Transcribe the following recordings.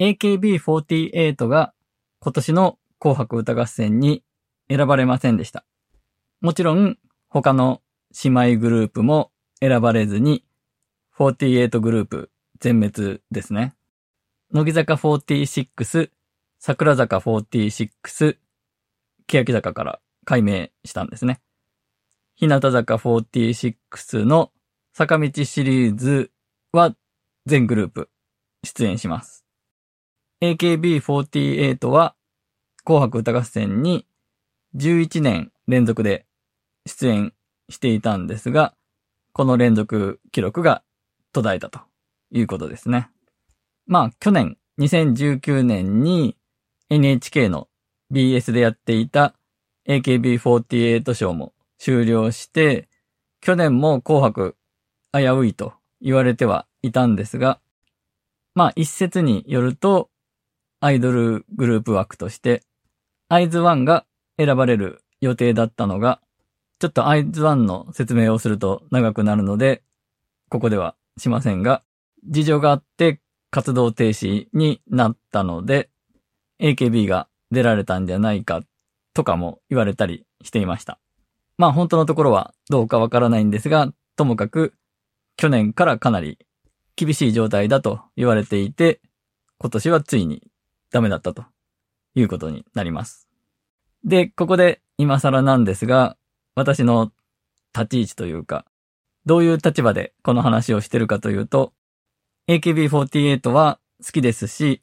AKB48 が今年の紅白歌合戦に選ばれませんでした。もちろん他の姉妹グループも選ばれずに48グループ全滅ですね。乃木坂46、桜坂46、欅坂から改名したんですね。日向坂46の坂道シリーズは全グループ出演します。AKB48 は紅白歌合戦に11年連続で出演していたんですが、この連続記録が途絶えたということですね。まあ去年2019年に NHK の BS でやっていた AKB48 ショーも終了して、去年も紅白危ういと言われてはいたんですが、まあ一説によるとアイドルグループ枠としてアイズワンが選ばれる予定だったのが、ちょっとアイズワンの説明をすると長くなるのでここではしませんが、事情があって活動停止になったので AKB が出られたんじゃないかとかも言われたりしていました。まあ本当のところはどうかわからないんですが、ともかく去年からかなり厳しい状態だと言われていて、今年はついにダメだったということになります。で、ここで今更なんですが、私の立ち位置というか、どういう立場でこの話をしてるかというと、AKB48 は好きですし、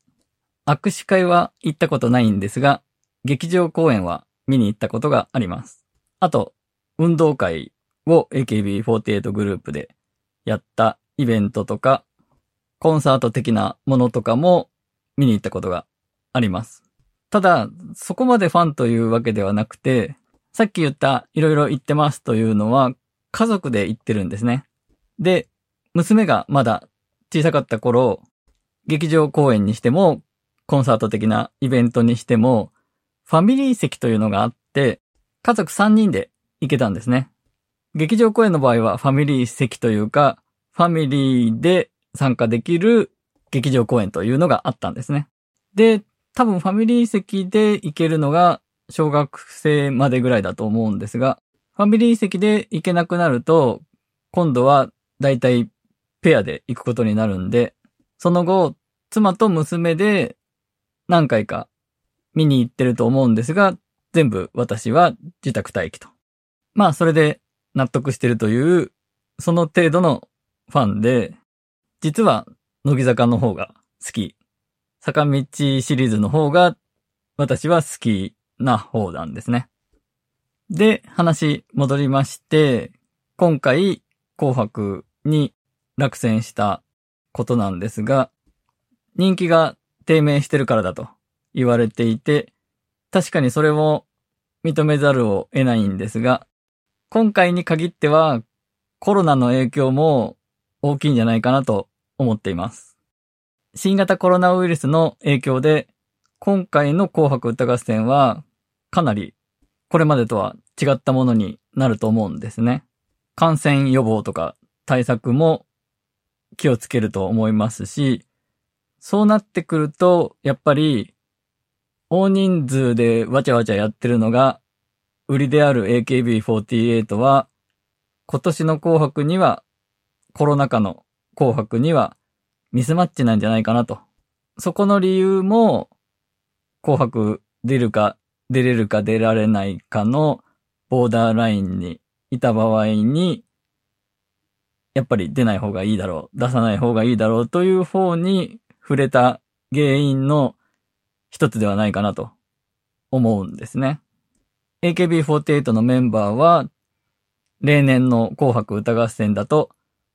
握手会は行ったことないんですが、劇場公演は見に行ったことがあります。あと、運動会を AKB48 グループでやったイベントとか、コンサート的なものとかも見に行ったことがあります。ただ、そこまでファンというわけではなくて、さっき言ったいろいろ行ってますというのは家族で行ってるんですね。で、娘がまだ小さかった頃、劇場公演にしても、コンサート的なイベントにしても、ファミリー席というのがあって、家族3人で行けたんですね。劇場公演の場合はファミリー席というか、ファミリーで参加できる劇場公演というのがあったんですね。で、多分ファミリー席で行けるのが小学生までぐらいだと思うんですが、ファミリー席で行けなくなると、今度はだいたいペアで行くことになるんで、その後、妻と娘で何回か見に行ってると思うんですが、全部私は自宅待機と。まあそれで納得してるという、その程度のファンで、実は乃木坂の方が好き、坂道シリーズの方が私は好きな方なんですね。で、話戻りまして、今回紅白に落選したことなんですが、人気が低迷してるからだと言われていて、確かにそれも認めざるを得ないんですが、今回に限ってはコロナの影響も大きいんじゃないかなと思っています。新型コロナウイルスの影響で、今回の紅白歌合戦はかなりこれまでとは違ったものになると思うんですね。感染予防とか対策も気をつけると思いますし、そうなってくるとやっぱり大人数でわちゃわちゃやってるのが売りである AKB48 は、今年の紅白にはコロナ禍の紅白にはミスマッチなんじゃないかなと。そこの理由も紅白出るか出れるか出られないかのボーダーラインにいた場合に、やっぱり出ない方がいいだろう、出さない方がいいだろうという方に触れた原因の一つではないかなと思うんですね。AKB48 のメンバーは例年の紅白歌合戦だと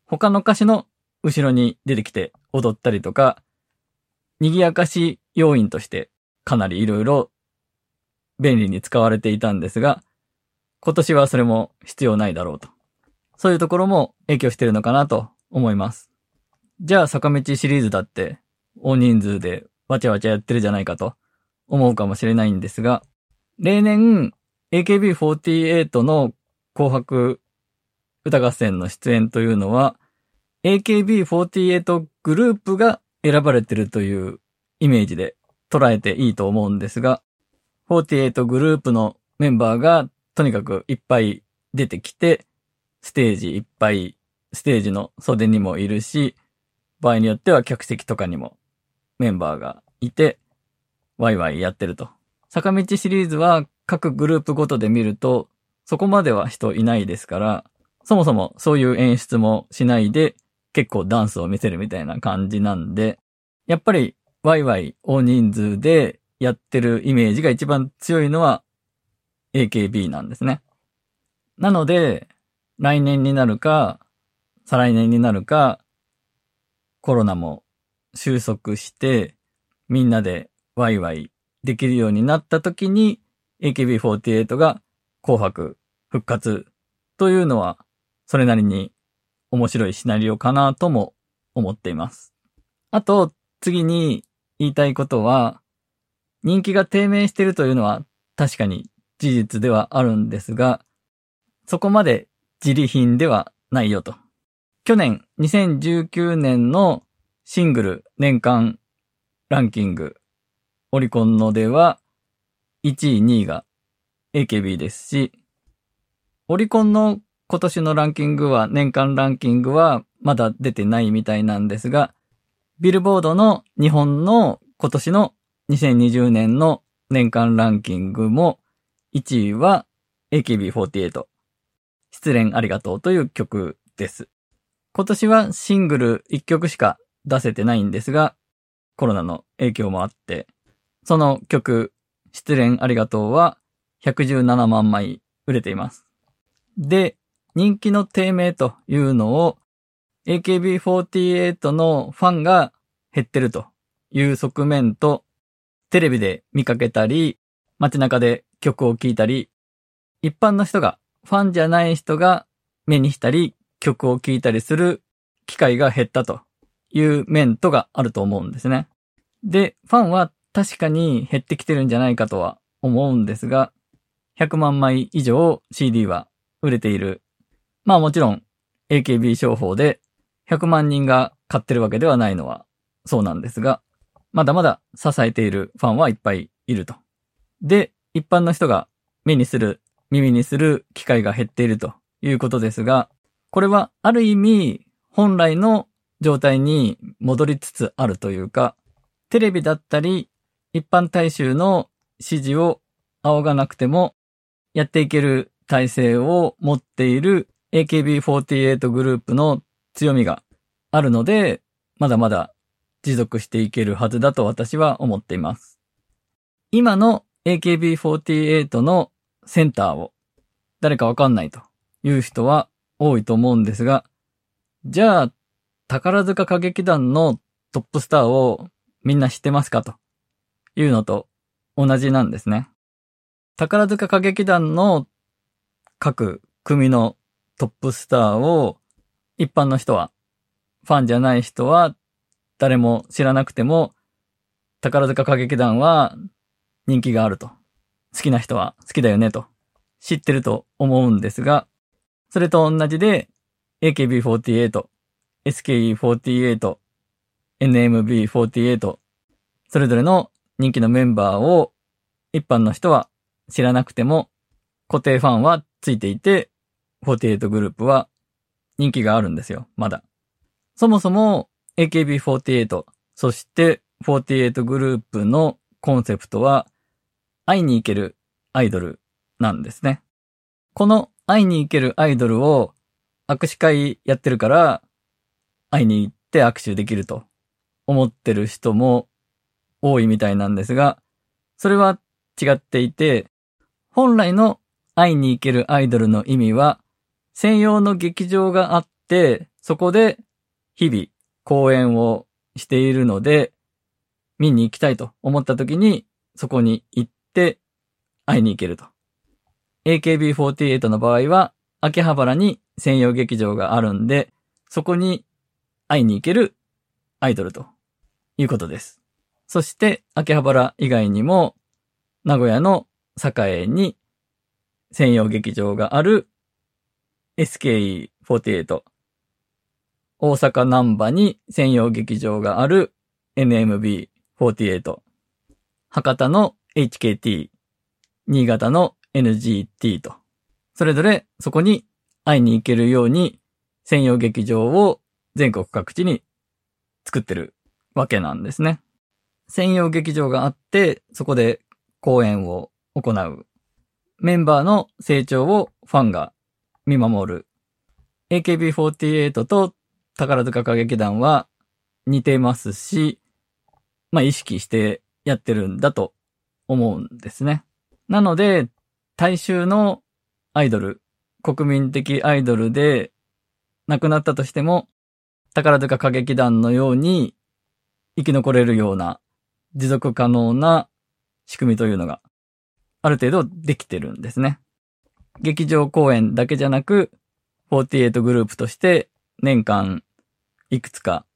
他の歌手の後ろに出てきて踊ったりとか、賑やかし要因としてかなりいろいろ便利に使われていたんですが、今年はそれも必要ないだろうと。そういうところも影響してるのかなと思います。じゃあ坂道シリーズだって大人数でわちゃわちゃやってるじゃないかと思うかもしれないんですが、例年 AKB48 の紅白歌合戦の出演というのは AKB48 グループが選ばれてるというイメージで捉えていいと思うんですが、48グループのメンバーがとにかくいっぱい出てきて、ステージいっぱい、ステージの袖にもいるし、場合によっては客席とかにもメンバーがいて、ワイワイやってると。坂道シリーズは各グループごとで見ると、そこまでは人いないですから、そもそもそういう演出もしないで、結構ダンスを見せるみたいな感じなんで、やっぱりワイワイ大人数でやってるイメージが一番強いのは AKB なんですね。なので、来年になるか、再来年になるか、コロナも収束して、みんなでワイワイできるようになった時に、AKB48 が紅白復活というのは、それなりに面白いシナリオかなとも思っています。あと、次に言いたいことは、人気が低迷しているというのは確かに事実ではあるんですが、そこまで自利品ではないよと。去年2019年のシングル年間ランキングオリコンのでは1位2位が AKB ですし、オリコンの今年のランキングは年間ランキングはまだ出てないみたいなんですが、ビルボードの日本の今年の2020年の年間ランキングも1位は AKB48 失恋ありがとうという曲です。今年はシングル1曲しか出せてないんですが、コロナの影響もあって、その曲失恋ありがとうは117万枚売れています。で、人気の低迷というのを AKB48 のファンが減ってるという側面と、テレビで見かけたり、街中で曲を聴いたり、一般の人が、ファンじゃない人が目にしたり、曲を聴いたりする機会が減ったという面とがあると思うんですね。で、ファンは確かに減ってきてるんじゃないかとは思うんですが、100万枚以上 CD は売れている。まあもちろん AKB 商法で100万人が買ってるわけではないのはそうなんですが、まだまだ支えているファンはいっぱいいると。で、一般の人が目にする、耳にする機会が減っているということですが、これはある意味本来の状態に戻りつつあるというか、テレビだったり一般大衆の支持を仰がなくてもやっていける体制を持っている AKB48 グループの強みがあるので、まだまだ持続していけるはずだと私は思っています。今の AKB48 のセンターを誰かわかんないという人は多いと思うんですが、じゃあ宝塚歌劇団のトップスターをみんな知ってますかというのと同じなんですね。宝塚歌劇団の各組のトップスターを一般の人は、ファンじゃない人は誰も知らなくても、宝塚歌劇団は人気があると。好きな人は好きだよねと知ってると思うんですが、それと同じで AKB48、SKE48、NMB48、それぞれの人気のメンバーを一般の人は知らなくても、固定ファンはついていて、48グループは人気があるんですよ、まだ。そもそもAKB48、そして48グループのコンセプトは、会いに行けるアイドルなんですね。この会いに行けるアイドルを、握手会やってるから会いに行って握手できると思ってる人も多いみたいなんですが、それは違っていて、本来の会いに行けるアイドルの意味は、専用の劇場があって、そこで日々、公演をしているので、見に行きたいと思った時にそこに行って会いに行けると。AKB48 の場合は秋葉原に専用劇場があるんで、そこに会いに行けるアイドルということです。そして秋葉原以外にも名古屋の栄に専用劇場がある SKE48、大阪難波に専用劇場がある NMB 48、博多の HKT、新潟の NGT と、それぞれそこに会いに行けるように専用劇場を全国各地に作ってるわけなんですね。専用劇場があって、そこで公演を行う。メンバーの成長をファンが見守る。AKB48 と宝塚歌劇団は似てますし、意識してやってるんだと思うんですね。なので、大衆のアイドル、国民的アイドルで亡くなったとしても、宝塚歌劇団のように生き残れるような持続可能な仕組みというのがある程度できてるんですね。劇場公演だけじゃなく、48グループとして年間いくつか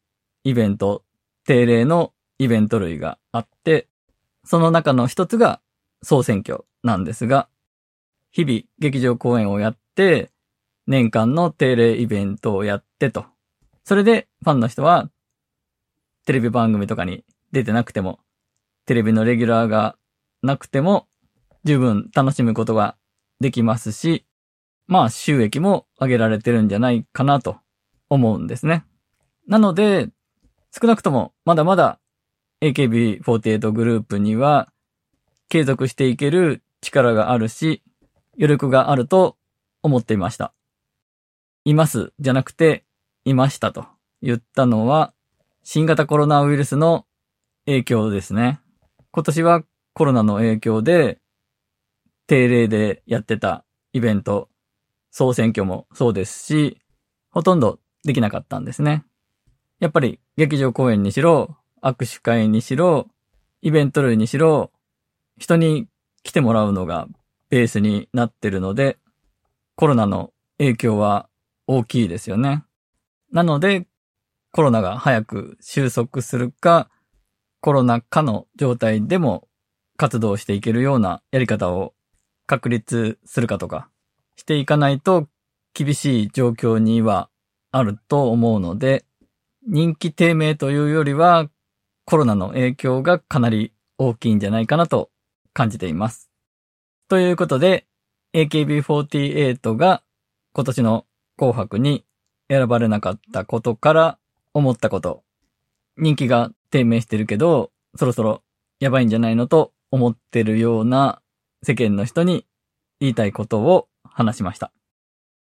イベント、定例のイベント類があって、その中の一つが総選挙なんですが、日々劇場公演をやって、年間の定例イベントをやってと。それでファンの人はテレビ番組とかに出てなくても、テレビのレギュラーがなくても十分楽しむことができますし、収益も上げられてるんじゃないかなと思うんですね。なので、少なくともまだまだ AKB48 グループには継続していける力があるし、余力があると思っていました。いますじゃなくて、いましたと言ったのは、新型コロナウイルスの影響ですね。今年はコロナの影響で、定例でやってたイベント、総選挙もそうですし、ほとんどできなかったんですね。やっぱり劇場公演にしろ、握手会にしろ、イベント類にしろ、人に来てもらうのがベースになってるので、コロナの影響は大きいですよね。なので、コロナが早く収束するか、コロナ禍の状態でも活動していけるようなやり方を確立するかとかしていかないと厳しい状況にはあると思うので、人気低迷というよりはコロナの影響がかなり大きいんじゃないかなと感じています。ということで、AKB48 が今年の紅白に選ばれなかったことから思ったこと。人気が低迷してるけど、そろそろやばいんじゃないのと思ってるような世間の人に言いたいことを話しました。